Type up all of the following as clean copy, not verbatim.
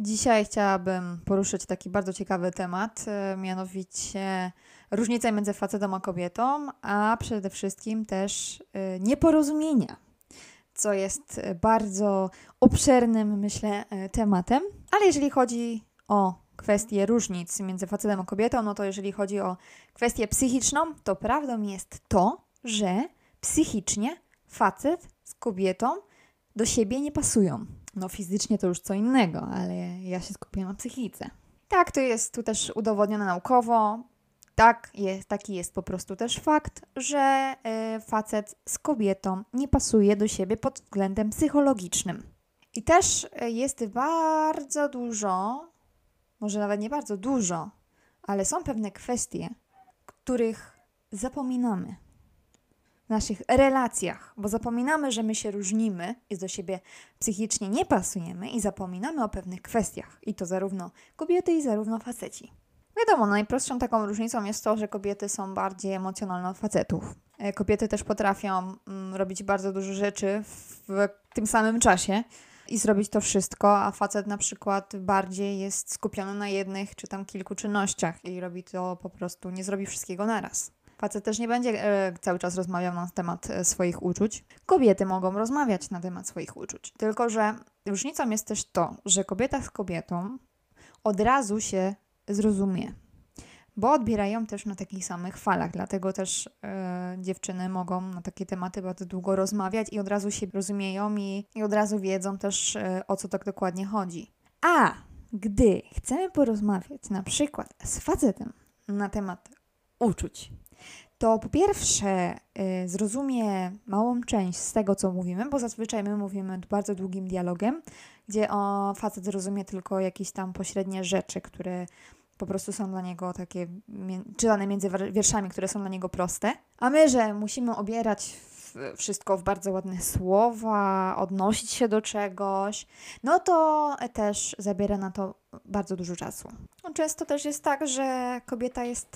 Dzisiaj chciałabym poruszyć taki bardzo ciekawy temat, mianowicie różnicę między facetem a kobietą, a przede wszystkim też nieporozumienia, co jest bardzo obszernym, myślę, tematem. Ale jeżeli chodzi o kwestię różnic między facetem a kobietą, no to jeżeli chodzi o kwestię psychiczną, to prawdą jest to, że psychicznie facet z kobietą do siebie nie pasują. No fizycznie to już co innego, ale ja się skupiłam na psychice. Tak, to jest tu też udowodnione naukowo. Tak, taki jest po prostu też fakt, że facet z kobietą nie pasuje do siebie pod względem psychologicznym. I też jest bardzo dużo, może nawet nie bardzo dużo, ale są pewne kwestie, których zapominamy w naszych relacjach, bo zapominamy, że my się różnimy i do siebie psychicznie nie pasujemy i zapominamy o pewnych kwestiach. I to zarówno kobiety, i zarówno faceci. Wiadomo, najprostszą taką różnicą jest to, że kobiety są bardziej emocjonalne od facetów. Kobiety też potrafią robić bardzo dużo rzeczy w tym samym czasie i zrobić to wszystko, a facet na przykład bardziej jest skupiony na jednych czy tam kilku czynnościach i robi to po prostu, nie zrobi wszystkiego naraz. Facet też nie będzie cały czas rozmawiał na temat swoich uczuć. Kobiety mogą rozmawiać na temat swoich uczuć. Tylko że różnicą jest też to, że kobieta z kobietą od razu się zrozumie, bo odbierają też na takich samych falach. Dlatego też dziewczyny mogą na takie tematy bardzo długo rozmawiać i od razu się rozumieją i od razu wiedzą też, o co tak dokładnie chodzi. A gdy chcemy porozmawiać na przykład z facetem na temat uczuć, to po pierwsze zrozumie małą część z tego, co mówimy, bo zazwyczaj my mówimy bardzo długim dialogiem, gdzie facet zrozumie tylko jakieś tam pośrednie rzeczy, które po prostu są dla niego takie czytane między wierszami, które są dla niego proste. A my, że musimy obierać wszystko w bardzo ładne słowa, odnosić się do czegoś, no to też zabiera na to bardzo dużo czasu. Często też jest tak, że kobieta jest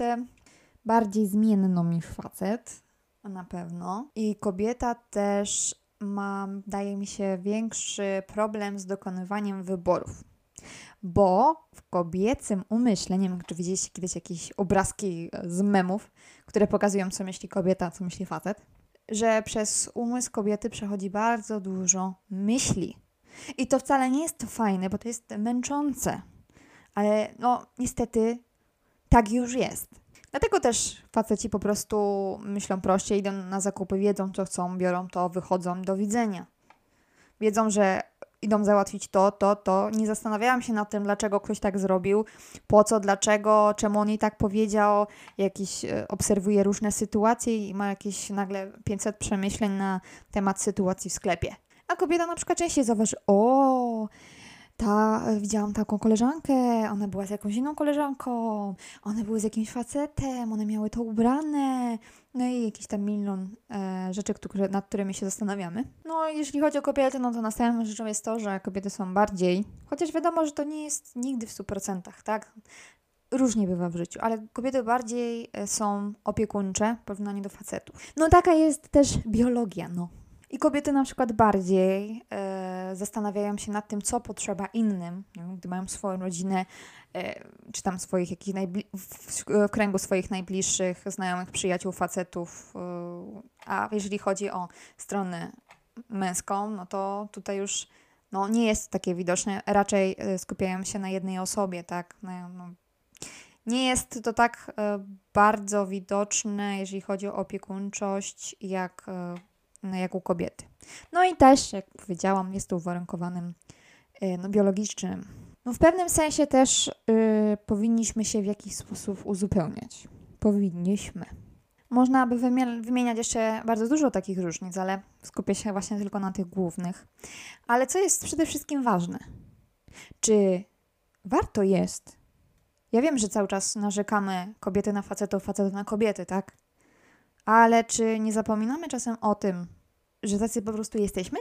bardziej zmienną niż facet, na pewno. I kobieta też ma, wydaje mi się, większy problem z dokonywaniem wyborów. Bo w kobiecym umyśle, nie wiem, czy widzieliście kiedyś jakieś obrazki z memów, które pokazują, co myśli kobieta, co myśli facet, że przez umysł kobiety przechodzi bardzo dużo myśli. I to wcale nie jest fajne, bo to jest męczące. Ale no, niestety tak już jest. Dlatego też faceci po prostu myślą prościej, idą na zakupy, wiedzą co chcą, biorą to, wychodzą, do widzenia. Wiedzą, że idą załatwić to. Nie zastanawiałam się nad tym, dlaczego ktoś tak zrobił, po co, dlaczego, czemu on jej tak powiedział. Jakiś obserwuje różne sytuacje i ma jakieś nagle 500 przemyśleń na temat sytuacji w sklepie. A kobieta na przykład częściej zauważy, widziałam taką koleżankę, ona była z jakąś inną koleżanką, one były z jakimś facetem, one miały to ubrane, no i jakiś tam milion rzeczy, nad którymi się zastanawiamy. No jeśli chodzi o kobiety, no to następną rzeczą jest to, że kobiety są bardziej, chociaż wiadomo, że to nie jest nigdy w 100%, tak? Różnie bywa w życiu, ale kobiety bardziej są opiekuńcze w porównaniu do facetów. No taka jest też biologia, no. I kobiety na przykład bardziej zastanawiają się nad tym, co potrzeba innym, gdy mają swoją rodzinę, czy tam swoich jakichś w kręgu swoich najbliższych, znajomych, przyjaciół, facetów. A jeżeli chodzi o stronę męską, no to tutaj już nie jest takie widoczne. Raczej skupiają się na jednej osobie, tak? Nie jest to tak bardzo widoczne, jeżeli chodzi o opiekuńczość, jak u kobiety. No i też, jak powiedziałam, jest to uwarunkowanym biologicznym. W pewnym sensie też powinniśmy się w jakiś sposób uzupełniać. Powinniśmy. Można by wymieniać jeszcze bardzo dużo takich różnic, ale skupię się właśnie tylko na tych głównych. Ale co jest przede wszystkim ważne? Czy warto jest? Ja wiem, że cały czas narzekamy kobiety na facetów, facetów na kobiety, tak? Ale czy nie zapominamy czasem o tym, że tacy po prostu jesteśmy?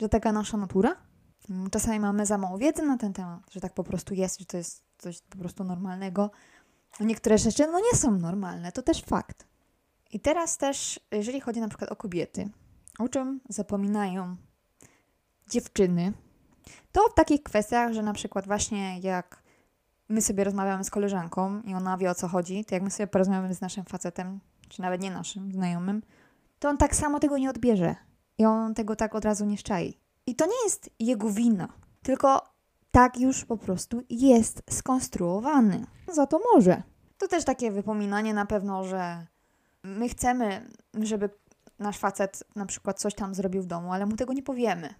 Że taka nasza natura? Czasami mamy za mało wiedzy na ten temat, że tak po prostu jest, że to jest coś po prostu normalnego. Niektóre rzeczy nie są normalne, to też fakt. I teraz też, jeżeli chodzi na przykład o kobiety, o czym zapominają dziewczyny, To w takich kwestiach, że na przykład właśnie jak my sobie rozmawiamy z koleżanką i ona wie o co chodzi, to jak my sobie porozmawiamy z naszym facetem, czy nawet nie naszym, znajomym, to on tak samo tego nie odbierze i on tego tak od razu nie szczai. I to nie jest jego wina, tylko tak już po prostu jest skonstruowany. Za to może. To też takie wypominanie na pewno, że my chcemy, żeby nasz facet na przykład coś tam zrobił w domu, ale mu tego nie powiemy.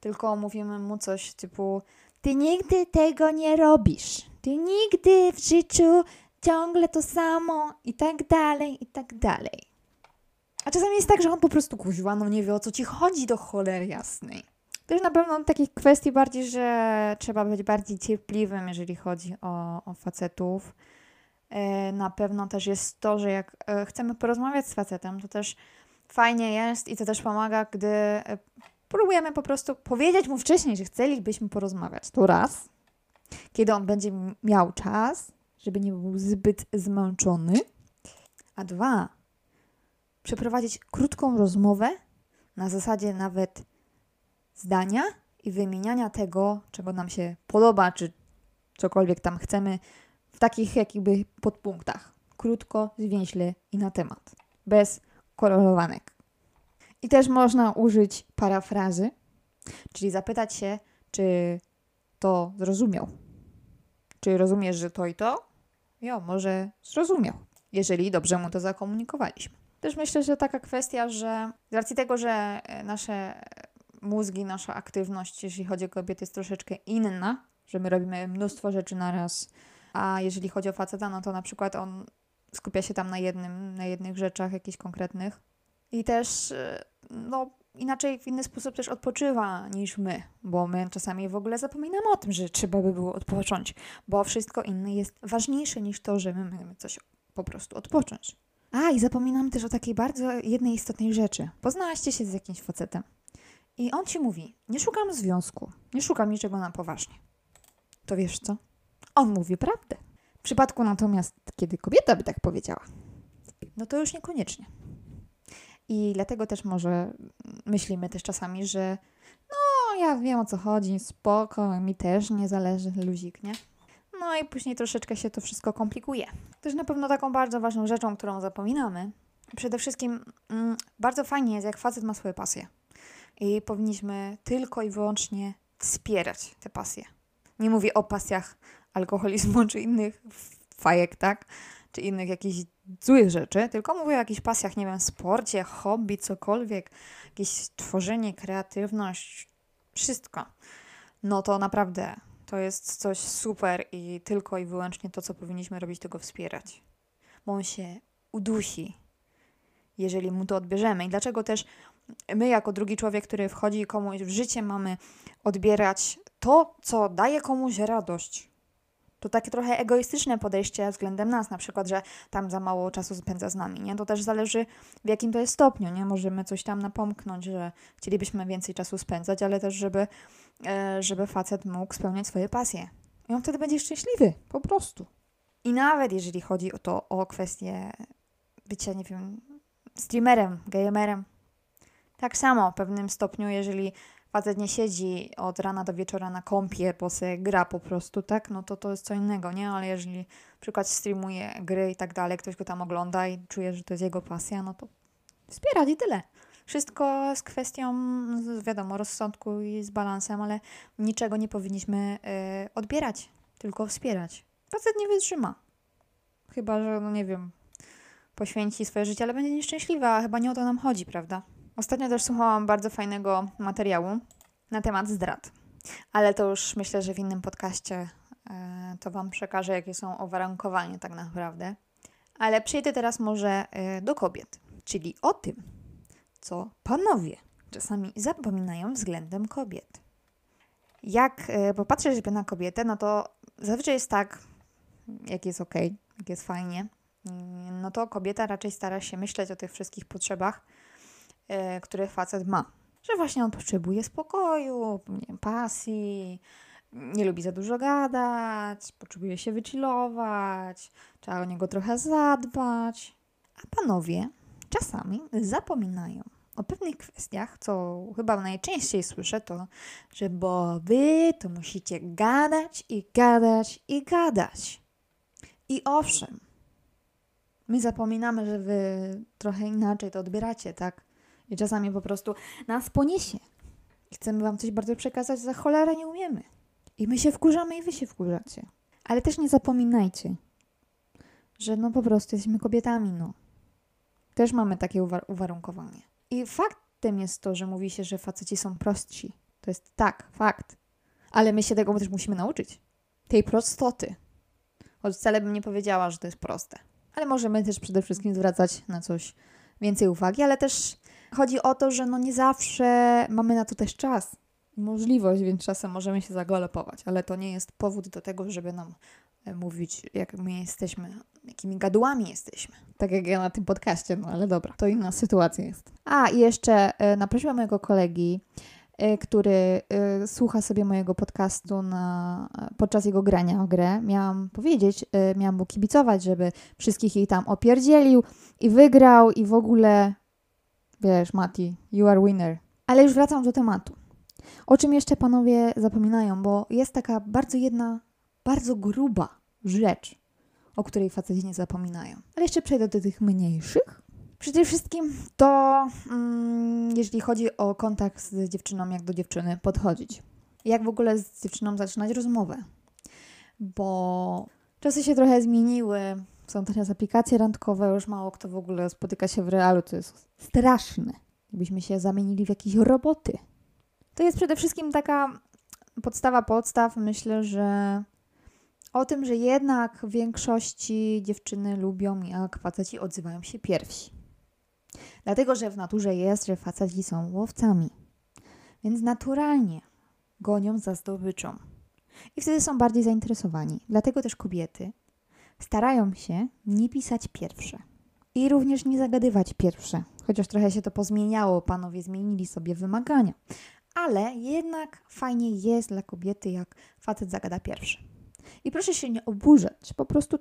Tylko mówimy mu coś typu: ty nigdy tego nie robisz, ty nigdy w życiu ciągle to samo i tak dalej, i tak dalej. A czasami jest tak, że on po prostu kuźwa, no nie wie o co ci chodzi, do cholery jasnej. Też na pewno takich kwestii bardziej, że trzeba być bardziej cierpliwym, jeżeli chodzi o facetów. Na pewno też jest to, że jak chcemy porozmawiać z facetem, to też fajnie jest i to też pomaga, gdy próbujemy po prostu powiedzieć mu wcześniej, że chcielibyśmy porozmawiać. To raz, kiedy on będzie miał czas, żeby nie był zbyt zmęczony. A dwa, przeprowadzić krótką rozmowę na zasadzie nawet zdania i wymieniania tego, czego nam się podoba, czy cokolwiek tam chcemy, w takich jakby podpunktach. Krótko, zwięźle i na temat. Bez kolorowanek. I też można użyć parafrazy, czyli zapytać się, czy to zrozumiał. Czy rozumiesz, że to i to? Jo, może zrozumiał, jeżeli dobrze mu to zakomunikowaliśmy. Też myślę, że taka kwestia, że z racji tego, że nasze mózgi, nasza aktywność, jeśli chodzi o kobiety, jest troszeczkę inna, że my robimy mnóstwo rzeczy na raz, a jeżeli chodzi o faceta, no to na przykład on skupia się tam na jednych rzeczach jakichś konkretnych i też no inaczej, w inny sposób też odpoczywa niż my, bo my czasami w ogóle zapominamy o tym, że trzeba by było odpocząć, bo wszystko inne jest ważniejsze niż to, że my mamy coś po prostu odpocząć. A i zapominam też o takiej bardzo jednej istotnej rzeczy. Poznałaście się z jakimś facetem i on ci mówi: nie szukam związku, nie szukam niczego na poważnie. To wiesz co? On mówi prawdę. W przypadku natomiast, kiedy kobieta by tak powiedziała, no to już niekoniecznie. I dlatego też może myślimy też czasami, że no ja wiem o co chodzi, spoko, mi też nie zależy, luzik, nie? No i później troszeczkę się to wszystko komplikuje. Też na pewno taką bardzo ważną rzeczą, którą zapominamy, przede wszystkim bardzo fajnie jest, jak facet ma swoje pasje. I powinniśmy tylko i wyłącznie wspierać te pasje. Nie mówię o pasjach alkoholizmu czy innych fajek, tak? Czy innych jakichś złych rzeczy, tylko mówię o jakichś pasjach, nie wiem, sporcie, hobby, cokolwiek, jakieś tworzenie, kreatywność, wszystko. No to naprawdę to jest coś super i tylko i wyłącznie to, co powinniśmy robić, tego wspierać. Bo on się udusi, jeżeli mu to odbierzemy. I dlaczego też my, jako drugi człowiek, który wchodzi komuś w życie, mamy odbierać to, co daje komuś radość. To takie trochę egoistyczne podejście względem nas, na przykład, że tam za mało czasu spędza z nami, nie? To też zależy, w jakim to jest stopniu, nie? Możemy coś tam napomknąć, że chcielibyśmy więcej czasu spędzać, ale też, żeby facet mógł spełniać swoje pasje. I on wtedy będzie szczęśliwy, po prostu. I nawet jeżeli chodzi o kwestię bycia, nie wiem, streamerem, gamerem, tak samo w pewnym stopniu, jeżeli facet nie siedzi od rana do wieczora na kompie, bo sobie gra po prostu, tak? No to jest co innego, nie? Ale jeżeli na przykład streamuje gry i tak dalej, ktoś go tam ogląda i czuje, że to jest jego pasja, no to wspierać i tyle. Wszystko z kwestią, wiadomo, rozsądku i z balansem, ale niczego nie powinniśmy odbierać, tylko wspierać. Facet nie wytrzyma. Chyba że, no nie wiem, poświęci swoje życie, ale będzie nieszczęśliwa, a chyba nie o to nam chodzi, prawda? Ostatnio też słuchałam bardzo fajnego materiału na temat zdrad, ale to już myślę, że w innym podcaście to Wam przekażę, jakie są uwarunkowania tak naprawdę. Ale przejdę teraz może do kobiet, czyli o tym, co panowie czasami zapominają względem kobiet. Jak popatrzę sobie na kobietę, no to zazwyczaj jest tak, jak jest okej, jak jest fajnie, no to kobieta raczej stara się myśleć o tych wszystkich potrzebach, które facet ma. Że właśnie on potrzebuje spokoju, nie wiem, pasji, nie lubi za dużo gadać, potrzebuje się wychillować, trzeba o niego trochę zadbać. A panowie czasami zapominają o pewnych kwestiach, co chyba najczęściej słyszę, to, że bo wy to musicie gadać i gadać i gadać. I owszem, my zapominamy, że wy trochę inaczej to odbieracie, tak? I czasami po prostu nas poniesie. Chcemy wam coś bardzo przekazać, za cholerę nie umiemy. I my się wkurzamy i wy się wkurzacie. Ale też nie zapominajcie, że no po prostu jesteśmy kobietami, no. Też mamy takie uwarunkowanie. I faktem jest to, że mówi się, że faceci są prostsi. To jest tak, fakt. Ale my się tego też musimy nauczyć. Tej prostoty. Choć wcale bym nie powiedziała, że to jest proste. Ale możemy też przede wszystkim zwracać na coś więcej uwagi, ale też chodzi o to, że no nie zawsze mamy na to też czas. Możliwość, więc czasem możemy się zagalopować, ale to nie jest powód do tego, żeby nam mówić, jak my jesteśmy, jakimi gadułami jesteśmy. Tak jak ja na tym podcaście, no ale dobra, to inna sytuacja jest. A i jeszcze naprosiłam mojego kolegi, który słucha sobie mojego podcastu podczas jego grania w grę. Miałam powiedzieć, miałam mu kibicować, żeby wszystkich jej tam opierdzielił i wygrał i w ogóle, wiesz, Mati, you are winner. Ale już wracam do tematu. O czym jeszcze panowie zapominają, bo jest taka bardzo gruba rzecz, o której faceci nie zapominają. Ale jeszcze przejdę do tych mniejszych. Przede wszystkim to, jeżeli chodzi o kontakt z dziewczyną, jak do dziewczyny podchodzić. Jak w ogóle z dziewczyną zaczynać rozmowę. Bo czasy się trochę zmieniły, są teraz aplikacje randkowe, już mało kto w ogóle spotyka się w realu, to jest straszne. Jakbyśmy się zamienili w jakieś roboty. To jest przede wszystkim taka podstawa podstaw, myślę, że o tym, że jednak w większości dziewczyny lubią, jak faceci odzywają się pierwsi. Dlatego, że w naturze jest, że faceci są łowcami. Więc naturalnie gonią za zdobyczą. I wtedy są bardziej zainteresowani. Dlatego też kobiety starają się nie pisać pierwsze. I również nie zagadywać pierwsze. Chociaż trochę się to pozmieniało, panowie zmienili sobie wymagania. Ale jednak fajnie jest dla kobiety, jak facet zagada pierwszy. I proszę się nie oburzać, po prostu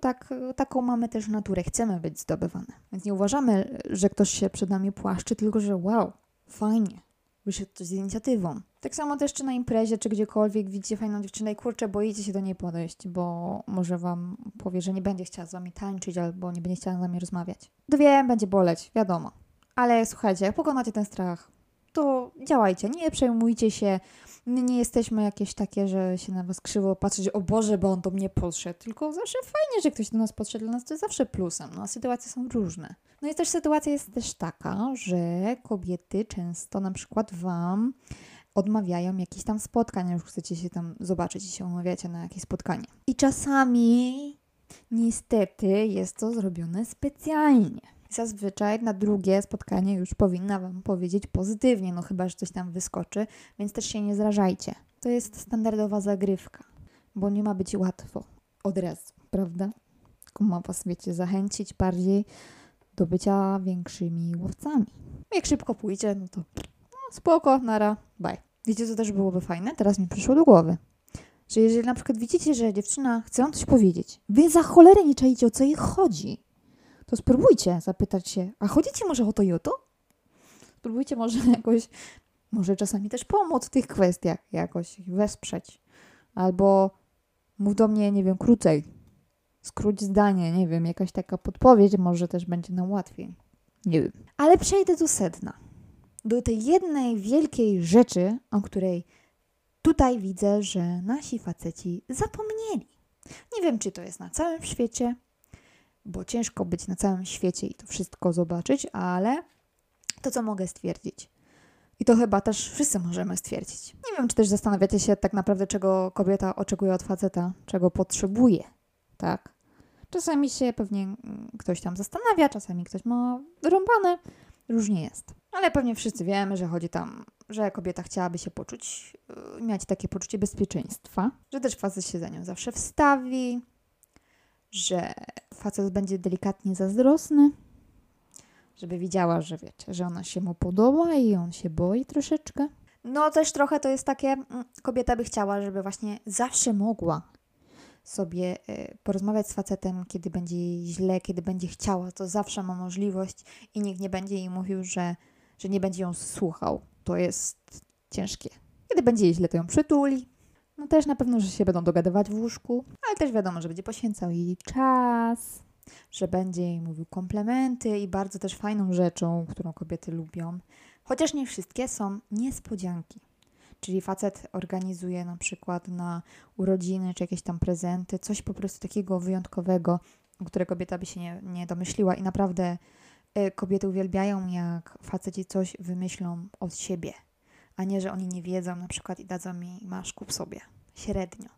taką mamy też naturę, chcemy być zdobywane. Więc nie uważamy, że ktoś się przed nami płaszczy, tylko że wow, fajnie, wyszedł ktoś z inicjatywą. Tak samo też czy na imprezie, czy gdziekolwiek widzicie fajną dziewczynę i kurczę, boicie się do niej podejść, bo może wam powie, że nie będzie chciała z wami tańczyć albo nie będzie chciała z wami rozmawiać. To wiem, będzie boleć, wiadomo. Ale słuchajcie, jak pokonacie ten strach, to działajcie, nie przejmujcie się, my nie jesteśmy jakieś takie, że się na was krzywo patrzeć, o Boże, bo on do mnie podszedł, tylko zawsze fajnie, że ktoś do nas podszedł, dla nas to jest zawsze plusem, no a sytuacje są różne. No i też sytuacja jest też taka, że kobiety często na przykład wam odmawiają jakichś tam spotkań, już chcecie się tam zobaczyć i się umawiacie na jakieś spotkanie. I czasami niestety jest to zrobione specjalnie. Zazwyczaj na drugie spotkanie już powinna wam powiedzieć pozytywnie, no chyba, że coś tam wyskoczy, więc też się nie zrażajcie. To jest standardowa zagrywka, bo nie ma być łatwo od razu, prawda? Tylko ma was, wiecie, zachęcić bardziej do bycia większymi łowcami. Jak szybko pójdzie, no to spoko, nara, bye. Wiecie, co też byłoby fajne? Teraz mi przyszło do głowy, że jeżeli na przykład widzicie, że dziewczyna chce wam coś powiedzieć, wy za cholerę nie czaicie, o co jej chodzi, to spróbujcie zapytać się, a chodzi ci może o to i o to? Spróbujcie może jakoś, może czasami też pomóc w tych kwestiach, jakoś ich wesprzeć. Albo mów do mnie, nie wiem, krócej. Skróć zdanie, nie wiem, jakaś taka podpowiedź, może też będzie nam łatwiej. Nie wiem. Ale przejdę do sedna. Do tej jednej wielkiej rzeczy, o której tutaj widzę, że nasi faceci zapomnieli. Nie wiem, czy to jest na całym świecie, bo ciężko być na całym świecie i to wszystko zobaczyć, ale to, co mogę stwierdzić. I to chyba też wszyscy możemy stwierdzić. Nie wiem, czy też zastanawiacie się tak naprawdę, czego kobieta oczekuje od faceta, czego potrzebuje, tak? Czasami się pewnie ktoś tam zastanawia, czasami ktoś ma rąbane, różnie jest. Ale pewnie wszyscy wiemy, że chodzi tam, że kobieta chciałaby się poczuć, mieć takie poczucie bezpieczeństwa, że też facet się za nią zawsze wstawi, że facet będzie delikatnie zazdrosny, żeby widziała, że wiecie, że ona się mu podoba i on się boi troszeczkę. No też trochę to jest takie, kobieta by chciała, żeby właśnie zawsze mogła sobie porozmawiać z facetem, kiedy będzie jej źle, kiedy będzie chciała, to zawsze ma możliwość i nikt nie będzie jej mówił, że że nie będzie ją słuchał. To jest ciężkie. Kiedy będzie jej źle, to ją przytuli. No też na pewno, że się będą dogadywać w łóżku, ale też wiadomo, że będzie poświęcał jej czas, że będzie jej mówił komplementy i bardzo też fajną rzeczą, którą kobiety lubią, chociaż nie wszystkie, są niespodzianki. Czyli facet organizuje na przykład na urodziny czy jakieś tam prezenty, coś po prostu takiego wyjątkowego, które kobieta by się nie domyśliła i naprawdę kobiety uwielbiają, jak faceci coś wymyślą od siebie, a nie, że oni nie wiedzą na przykład i dadzą mi, masz, kup sobie, średnio.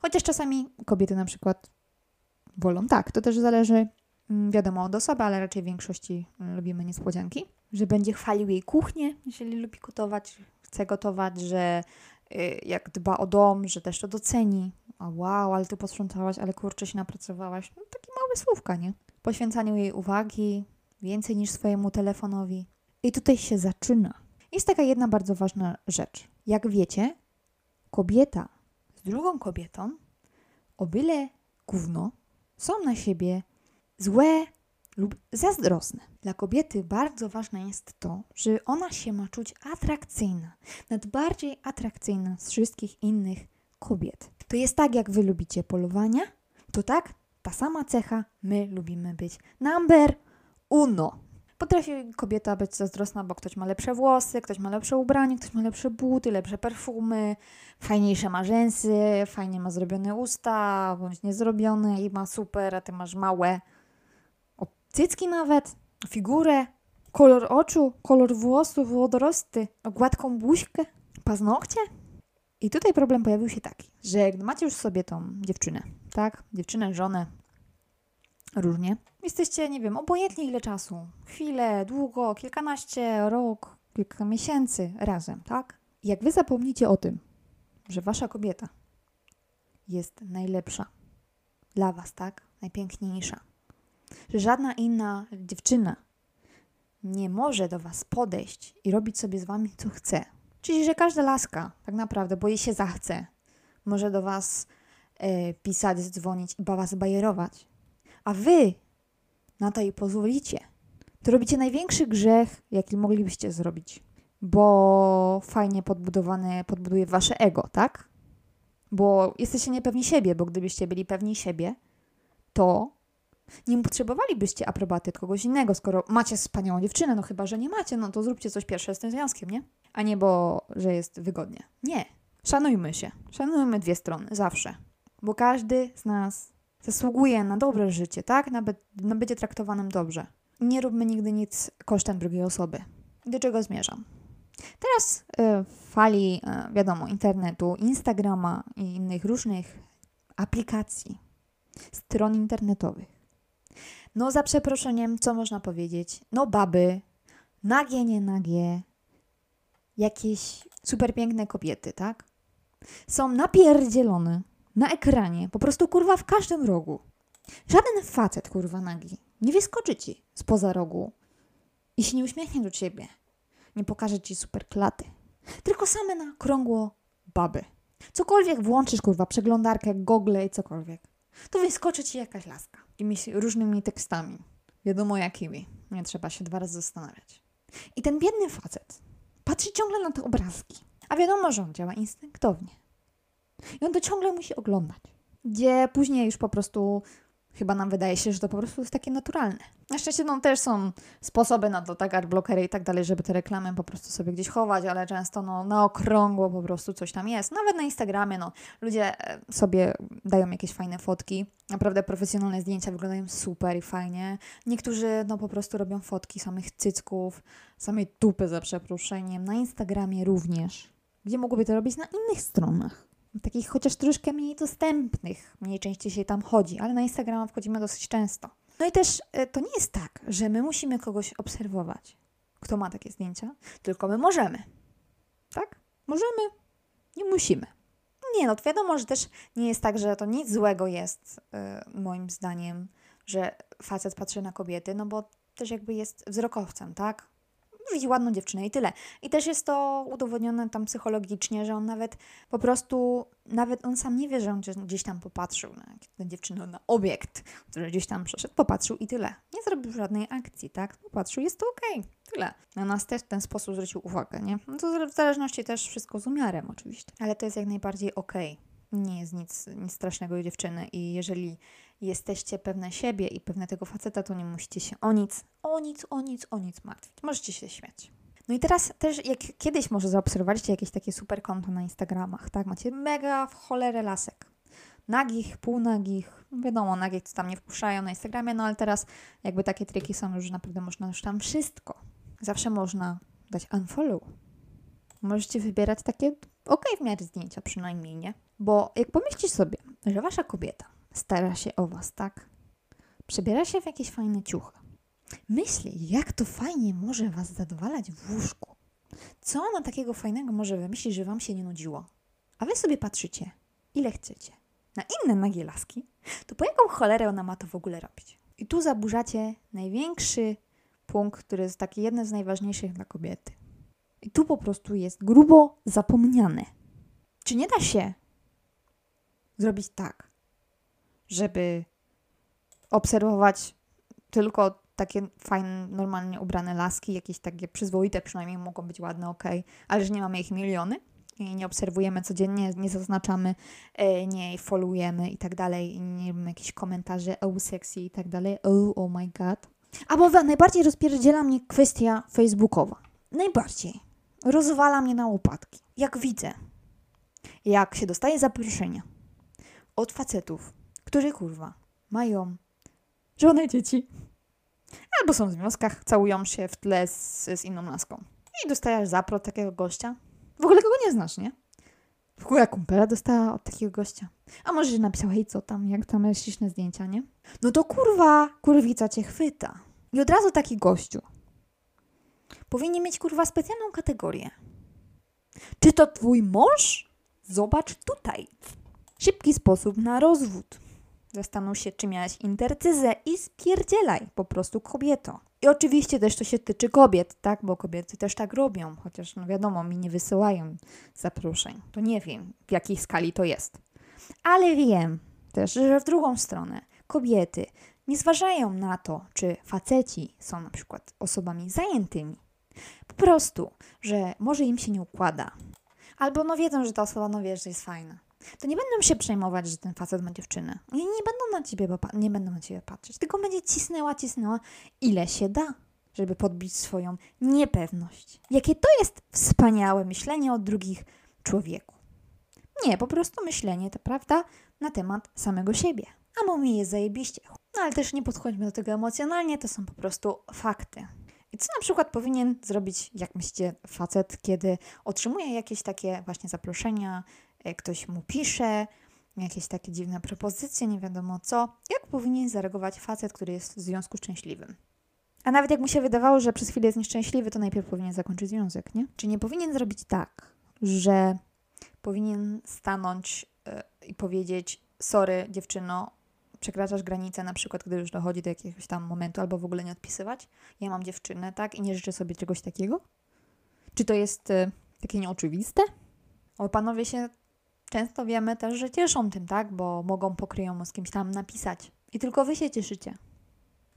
Chociaż czasami kobiety na przykład wolą tak, to też zależy, wiadomo, od osoby, ale raczej w większości lubimy niespodzianki, że będzie chwalił jej kuchnię, jeżeli lubi gotować, chce gotować, że jak dba o dom, że też to doceni. A wow, ale ty posprzątałaś, ale kurczę się napracowałaś. No takie małe słówka, nie? Poświęcaniu jej uwagi, więcej niż swojemu telefonowi. I tutaj się zaczyna. Jest taka jedna bardzo ważna rzecz. Jak wiecie, kobieta z drugą kobietą o byle gówno są na siebie złe lub zazdrosne. Dla kobiety bardzo ważne jest to, że ona się ma czuć atrakcyjna, nawet bardziej atrakcyjna z wszystkich innych kobiet. To jest tak, jak wy lubicie polowania, to tak, ta sama cecha, my lubimy być number uno. Potrafi kobieta być zazdrosna, bo ktoś ma lepsze włosy, ktoś ma lepsze ubranie, ktoś ma lepsze buty, lepsze perfumy, fajniejsze ma rzęsy, fajnie ma zrobione usta, bądź niezrobione i ma super, a ty masz małe. Cycki nawet, figurę, kolor oczu, kolor włosów, wodorosty, gładką buźkę, paznokcie. I tutaj problem pojawił się taki, że gdy macie już sobie tą dziewczynę, tak? Dziewczynę, żonę, różnie. Jesteście, nie wiem, obojętni ile czasu. Chwilę, długo, kilkanaście, rok, kilka miesięcy razem, tak? Jak wy zapomnicie o tym, że wasza kobieta jest najlepsza dla was, tak? Najpiękniejsza. Że żadna inna dziewczyna nie może do was podejść i robić sobie z wami co chce. Czyli, że każda laska tak naprawdę, bo jej się zachce, może do was pisać, dzwonić i was bajerować. A wy na to jej pozwolicie. To robicie największy grzech, jaki moglibyście zrobić. Bo fajnie podbuduje wasze ego, tak? Bo jesteście niepewni siebie, bo gdybyście byli pewni siebie, to nie potrzebowalibyście aprobaty od kogoś innego, skoro macie wspaniałą dziewczynę, no chyba, że nie macie, no to zróbcie coś pierwsze z tym związkiem, nie? A nie, bo że jest wygodnie. Nie. Szanujmy się. Szanujmy dwie strony, zawsze. Bo każdy z nas zasługuje na dobre życie, tak? Na bycie traktowanym dobrze. Nie róbmy nigdy nic kosztem drugiej osoby. Do czego zmierzam? Teraz w fali, wiadomo, internetu, Instagrama i innych różnych aplikacji, stron internetowych. No za przeproszeniem, co można powiedzieć? No baby, nagie, nie nagie, jakieś super piękne kobiety, tak? Są napierdzielone na ekranie, po prostu kurwa w każdym rogu. Żaden facet kurwa nagi nie wyskoczy ci spoza rogu i się nie uśmiechnie do ciebie, nie pokaże ci super klaty. Tylko same na krągło baby. Cokolwiek włączysz kurwa, przeglądarkę, Google i cokolwiek, to wyskoczy ci jakaś laska. Jakimiś różnymi tekstami. Wiadomo jakimi. Nie trzeba się dwa razy zastanawiać. I ten biedny facet patrzy ciągle na te obrazki. A wiadomo, że on działa instynktownie. I on to ciągle musi oglądać. Gdzie później już po prostu chyba nam wydaje się, że to po prostu jest takie naturalne. Na szczęście no, też są sposoby na to, tak, adblockery i tak dalej, żeby te reklamy po prostu sobie gdzieś chować, ale często no, na okrągło po prostu coś tam jest. Nawet na Instagramie no, ludzie sobie dają jakieś fajne fotki. Naprawdę profesjonalne zdjęcia wyglądają super i fajnie. Niektórzy no, po prostu robią fotki samych cycków, samej dupy za przeproszeniem. Na Instagramie również. Gdzie mogłyby to robić? Na innych stronach. Takich chociaż troszkę mniej dostępnych, mniej częściej się tam chodzi, ale na Instagrama wchodzimy dosyć często. No i też to nie jest tak, że my musimy kogoś obserwować, kto ma takie zdjęcia, tylko my możemy. Tak? Możemy, nie musimy. Nie, no to wiadomo, że też nie jest tak, że to nic złego jest, moim zdaniem, że facet patrzy na kobiety, no bo też jakby jest wzrokowcem, tak? widzi ładną dziewczynę i tyle. I też jest to udowodnione tam psychologicznie, że on nawet po prostu, nawet on sam nie wie, że on gdzieś tam popatrzył na dziewczynę, na obiekt, który gdzieś tam przeszedł, popatrzył i tyle. Nie zrobił żadnej akcji, tak? Popatrzył, jest to okej, tyle. Na nas też w ten sposób zwrócił uwagę, nie? No to w zależności też wszystko z umiarem oczywiście. Ale to jest jak najbardziej okej. Nie jest nic strasznego u dziewczyny i jeżeli jesteście pewne siebie i pewne tego faceta, to nie musicie się o nic martwić. Możecie się śmiać. No i teraz też, jak kiedyś może zaobserwowaliście jakieś takie super konto na Instagramach, tak? Macie mega w cholerę lasek. Nagich, półnagich, wiadomo, nagich to tam nie wpuszczają na Instagramie, no ale teraz jakby takie triki są już, naprawdę można już tam wszystko. Zawsze można dać unfollow. Możecie wybierać takie w miarę zdjęcia przynajmniej, nie? Bo jak pomyślisz sobie, że wasza kobieta stara się o was, tak? Przebiera się w jakieś fajne ciuchy. Myśli, jak to fajnie może was zadowalać w łóżku. Co ona takiego fajnego może wymyślić, że wam się nie nudziło? A wy sobie patrzycie, ile chcecie, na inne nagie laski, to po jaką cholerę ona ma to w ogóle robić? I tu zaburzacie największy punkt, który jest taki jeden z najważniejszych dla kobiety. I tu po prostu jest grubo zapomniane. Czy nie da się zrobić tak, żeby obserwować tylko takie fajne, normalnie ubrane laski, jakieś takie przyzwoite, przynajmniej mogą być ładne, ale że nie mamy ich miliony i nie obserwujemy codziennie, nie zaznaczamy, nie followujemy i tak dalej, nie robimy jakichś komentarzy, sexy i tak dalej, oh my god. Albo najbardziej rozpierdziela mnie kwestia facebookowa. Najbardziej. Rozwala mnie na łopatki. Jak widzę, jak się dostaje zaproszenia od facetów, którzy mają żonę, dzieci, albo są w związkach, całują się w tle z inną laską. I dostajesz zapro od takiego gościa. W ogóle kogo nie znasz, nie? W ogóle kumpela dostała od takiego gościa. A może że napisał, hej, co tam, jak tam śliczne zdjęcia, nie? No to kurwica cię chwyta. I od razu taki gościu powinien mieć specjalną kategorię. Czy to twój mąż? Zobacz tutaj. Szybki sposób na rozwód. Zastanów się, czy miałaś intercyzę i spierdzielaj po prostu, kobieto. I oczywiście też to się tyczy kobiet, tak? Bo kobiety też tak robią, chociaż no wiadomo, mi nie wysyłają zaproszeń. To nie wiem, w jakiej skali to jest. Ale wiem też, że w drugą stronę kobiety nie zważają na to, czy faceci są na przykład osobami zajętymi. Po prostu, że może im się nie układa. Albo wiedzą, że ta osoba że jest fajna. To nie będą się przejmować, że ten facet ma dziewczynę. I nie będą na ciebie patrzeć, tylko będzie cisnęła, ile się da, żeby podbić swoją niepewność. Jakie to jest wspaniałe myślenie o drugich człowieku. Nie, po prostu myślenie, to prawda, na temat samego siebie. A mu mi jest zajebiście. No ale też nie podchodźmy do tego emocjonalnie, to są po prostu fakty. I co na przykład powinien zrobić, jak myślicie, facet, kiedy otrzymuje jakieś takie właśnie zaproszenia, ktoś mu pisze, jakieś takie dziwne propozycje, nie wiadomo co. Jak powinien zareagować facet, który jest w związku szczęśliwym? A nawet jak mu się wydawało, że przez chwilę jest nieszczęśliwy, to najpierw powinien zakończyć związek, nie? Czy nie powinien zrobić tak, że powinien stanąć i powiedzieć, sorry dziewczyno, przekraczasz granicę, na przykład, gdy już dochodzi do jakiegoś tam momentu, albo w ogóle nie odpisywać. Ja mam dziewczynę, tak? I nie życzę sobie czegoś takiego? Czy to jest takie nieoczywiste? O, panowie się często wiemy też, że cieszą tym, tak? Bo mogą pokryjomu z kimś tam napisać. I tylko wy się cieszycie.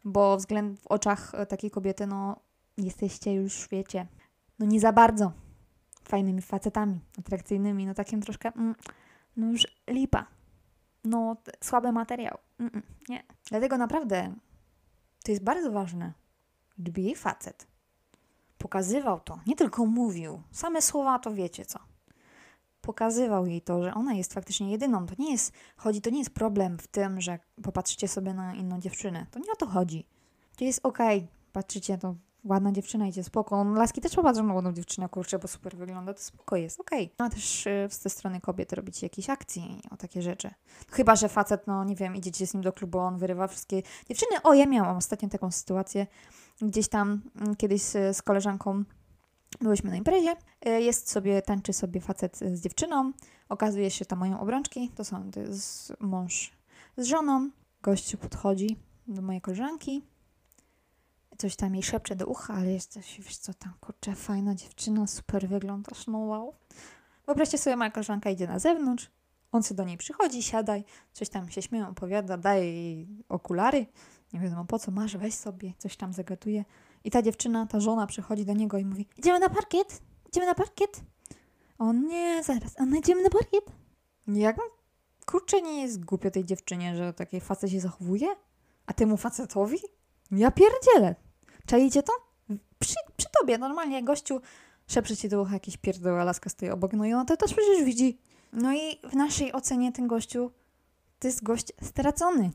Bo w oczach takiej kobiety, jesteście już, wiecie, nie za bardzo fajnymi facetami, atrakcyjnymi, takim troszkę, już lipa. Słaby materiał. Nie. Dlatego naprawdę to jest bardzo ważne, żeby jej facet pokazywał to, nie tylko mówił. Same słowa to wiecie co. Pokazywał jej to, że ona jest faktycznie jedyną. To nie jest problem w tym, że popatrzycie sobie na inną dziewczynę. To nie o to chodzi. To jest okej. Patrzycie, to ładna dziewczyna, idzie spoko. Laski też popatrzą na ładną dziewczynę, bo super wygląda, to spoko jest, okej. No a też ze strony kobiet robić jakieś akcje o takie rzeczy. Chyba że facet, idziecie z nim do klubu, on wyrywa wszystkie dziewczyny. Ja miałam ostatnio taką sytuację. Gdzieś tam kiedyś z koleżanką byłyśmy na imprezie, tańczy sobie facet z dziewczyną, okazuje się, że tam mają obrączki, to jest mąż z żoną, gościu podchodzi do mojej koleżanki, coś tam jej szepcze do ucha, ale jesteś, wiesz co tam, kurczę, fajna dziewczyna, super wyglądasz, no wow. Wyobraźcie sobie, moja koleżanka idzie na zewnątrz, on się do niej przychodzi, siadaj, coś tam się śmieją, opowiada, daje jej okulary, nie wiadomo po co, masz, weź sobie, coś tam zagaduje. I ta dziewczyna, ta żona przychodzi do niego i mówi, idziemy na parkiet, idziemy na parkiet. On nie, zaraz, a my idziemy na parkiet. Jak, kurczę, nie jest głupio tej dziewczynie, że takiej facet się zachowuje? A temu facetowi? Ja pierdzielę. Czajcie to? Przy tobie normalnie gościu szeprzy ci do ucha jakieś pierdoły, laska stoi obok, no i ona to też przecież widzi. No i w naszej ocenie ten gościu to jest gość stracony.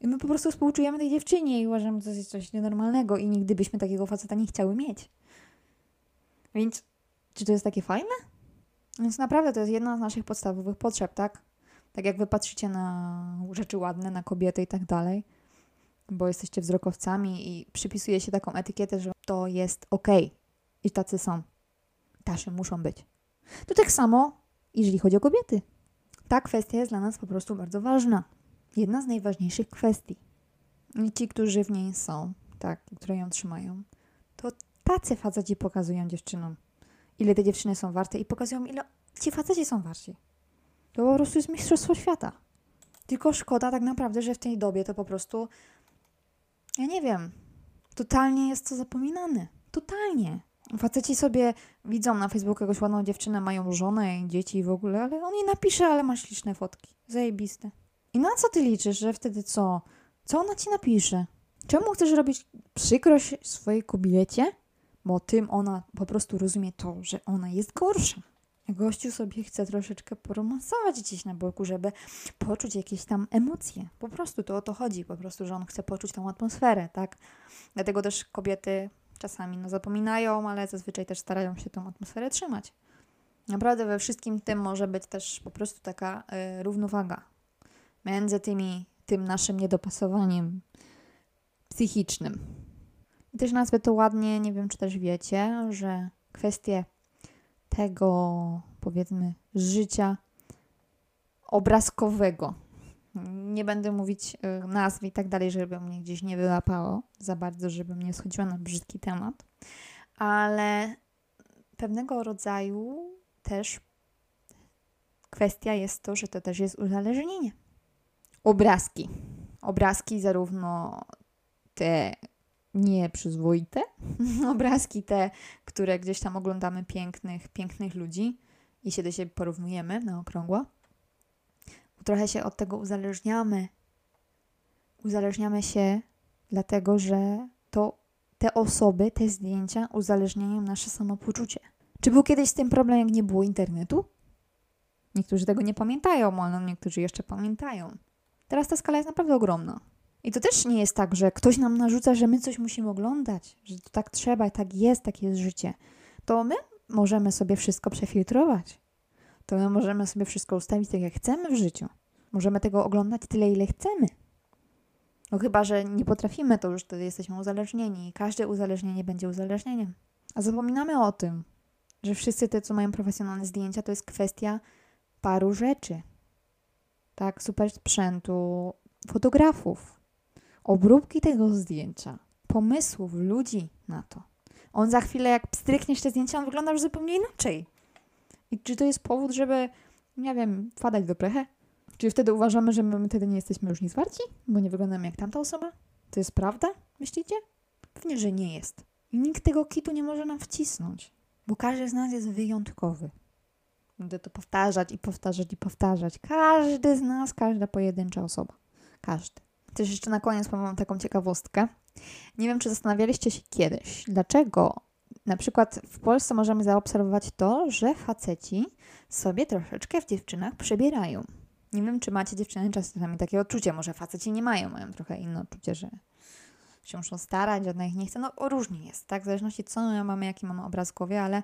I my po prostu współczujemy tej dziewczynie i uważamy, że to jest coś nienormalnego i nigdy byśmy takiego faceta nie chciały mieć. Więc czy to jest takie fajne? Więc naprawdę to jest jedna z naszych podstawowych potrzeb, tak? Tak jak wy patrzycie na rzeczy ładne, na kobiety i tak dalej, bo jesteście wzrokowcami i przypisuje się taką etykietę, że to jest okej. I tacy są. Tacy muszą być. To tak samo, jeżeli chodzi o kobiety. Ta kwestia jest dla nas po prostu bardzo ważna. Jedna z najważniejszych kwestii. I ci, którzy w niej są, tak, które ją trzymają, to tacy faceci pokazują dziewczynom, ile te dziewczyny są warte i pokazują, ile ci faceci są warci. To po prostu jest mistrzostwo świata. Tylko szkoda tak naprawdę, że w tej dobie to po prostu, ja nie wiem, totalnie jest to zapominane. Totalnie. Faceci sobie widzą na Facebooku jakąś ładną dziewczynę, mają żonę, dzieci i w ogóle, ale on jej napisze, ale ma śliczne fotki. Zajebiste. I na co ty liczysz, że wtedy co? Co ona ci napisze? Czemu chcesz robić przykrość swojej kobiecie? Bo tym ona po prostu rozumie to, że ona jest gorsza. Gościu sobie chce troszeczkę poromansować gdzieś na boku, żeby poczuć jakieś tam emocje. Po prostu to o to chodzi, po prostu, że on chce poczuć tą atmosferę, tak? Dlatego też kobiety czasami no, zapominają, ale zazwyczaj też starają się tą atmosferę trzymać. Naprawdę we wszystkim tym może być też po prostu taka równowaga między tym naszym niedopasowaniem psychicznym. I też nazwę to ładnie, nie wiem czy też wiecie, że kwestie tego, powiedzmy, życia obrazkowego. Nie będę mówić nazw i tak dalej, żeby mnie gdzieś nie wyłapało za bardzo, żebym nie schodziła na brzydki temat, ale pewnego rodzaju też kwestia jest to, że to też jest uzależnienie. Obrazki. Obrazki zarówno te nieprzyzwoite, obrazki te, które gdzieś tam oglądamy pięknych ludzi i się do siebie porównujemy na okrągło. Trochę się od tego uzależniamy. Uzależniamy się dlatego, że to te osoby, te zdjęcia uzależniają nasze samopoczucie. Czy był kiedyś z tym problem, jak nie było internetu? Niektórzy tego nie pamiętają, ale niektórzy jeszcze pamiętają. Teraz ta skala jest naprawdę ogromna. I to też nie jest tak, że ktoś nam narzuca, że my coś musimy oglądać, że to tak trzeba i tak jest życie. To my możemy sobie wszystko przefiltrować. To my możemy sobie wszystko ustawić tak, jak chcemy w życiu. Możemy tego oglądać tyle, ile chcemy. No chyba, że nie potrafimy, to już wtedy jesteśmy uzależnieni i każde uzależnienie będzie uzależnieniem. A zapominamy o tym, że wszyscy te, co mają profesjonalne zdjęcia, to jest kwestia paru rzeczy. Tak, super sprzętu, fotografów, obróbki tego zdjęcia, pomysłów ludzi na to. On za chwilę, jak pstrykniesz te zdjęcia, on wygląda już zupełnie inaczej. I czy to jest powód, żeby, nie wiem, wpadać do prechy? Czy wtedy uważamy, że my wtedy nie jesteśmy już nic warci? Bo nie wyglądamy jak tamta osoba? To jest prawda? Myślicie? Pewnie, że nie jest. I nikt tego kitu nie może nam wcisnąć, bo każdy z nas jest wyjątkowy. Będę to powtarzać i powtarzać i powtarzać. Każdy z nas, każda pojedyncza osoba. Każdy. Też jeszcze na koniec mam taką ciekawostkę. Nie wiem, czy zastanawialiście się kiedyś, dlaczego na przykład w Polsce możemy zaobserwować to, że faceci sobie troszeczkę w dziewczynach przebierają. Nie wiem, czy macie dziewczyny czasami takie odczucie, może faceci nie mają, mają trochę inne odczucie, że się muszą starać, żadna ich nie chce. No różnie jest, tak? W zależności co mamy, jaki mamy obraz w głowie, ale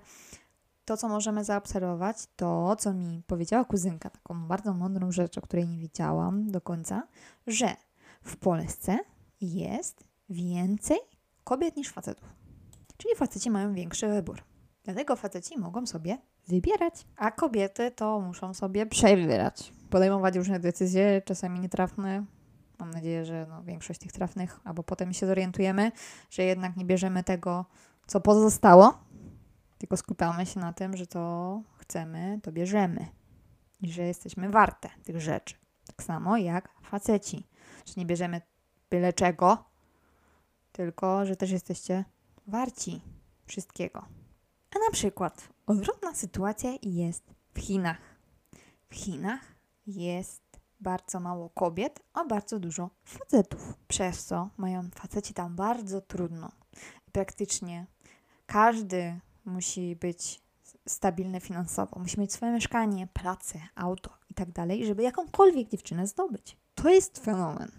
to, co możemy zaobserwować, to, co mi powiedziała kuzynka, taką bardzo mądrą rzecz, o której nie wiedziałam do końca, że w Polsce jest więcej kobiet niż facetów. Czyli faceci mają większy wybór. Dlatego faceci mogą sobie wybierać, a kobiety to muszą sobie przebierać. Podejmować różne decyzje, czasami nietrafne, Mam nadzieję, że większość tych trafnych, albo potem się zorientujemy, że jednak nie bierzemy tego, co pozostało, tylko skupiamy się na tym, że to chcemy, to bierzemy. I że jesteśmy warte tych rzeczy. Tak samo jak faceci. Że nie bierzemy byle czego, tylko że też jesteście warci wszystkiego. A na przykład odwrotna sytuacja jest w Chinach. W Chinach jest bardzo mało kobiet, a bardzo dużo facetów. Przez co mają faceci tam bardzo trudno. Praktycznie każdy musi być stabilny finansowo. Musi mieć swoje mieszkanie, pracę, auto i tak dalej, żeby jakąkolwiek dziewczynę zdobyć. To jest fenomen.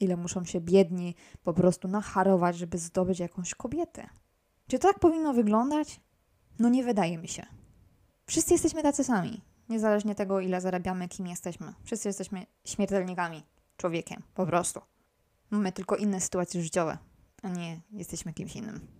Ile muszą się biedni po prostu nacharować, żeby zdobyć jakąś kobietę. Czy to tak powinno wyglądać? Nie wydaje mi się. Wszyscy jesteśmy tacy sami. Niezależnie tego, ile zarabiamy, kim jesteśmy. Wszyscy jesteśmy śmiertelnikami, człowiekiem, po prostu. Mamy tylko inne sytuacje życiowe, a nie jesteśmy kimś innym.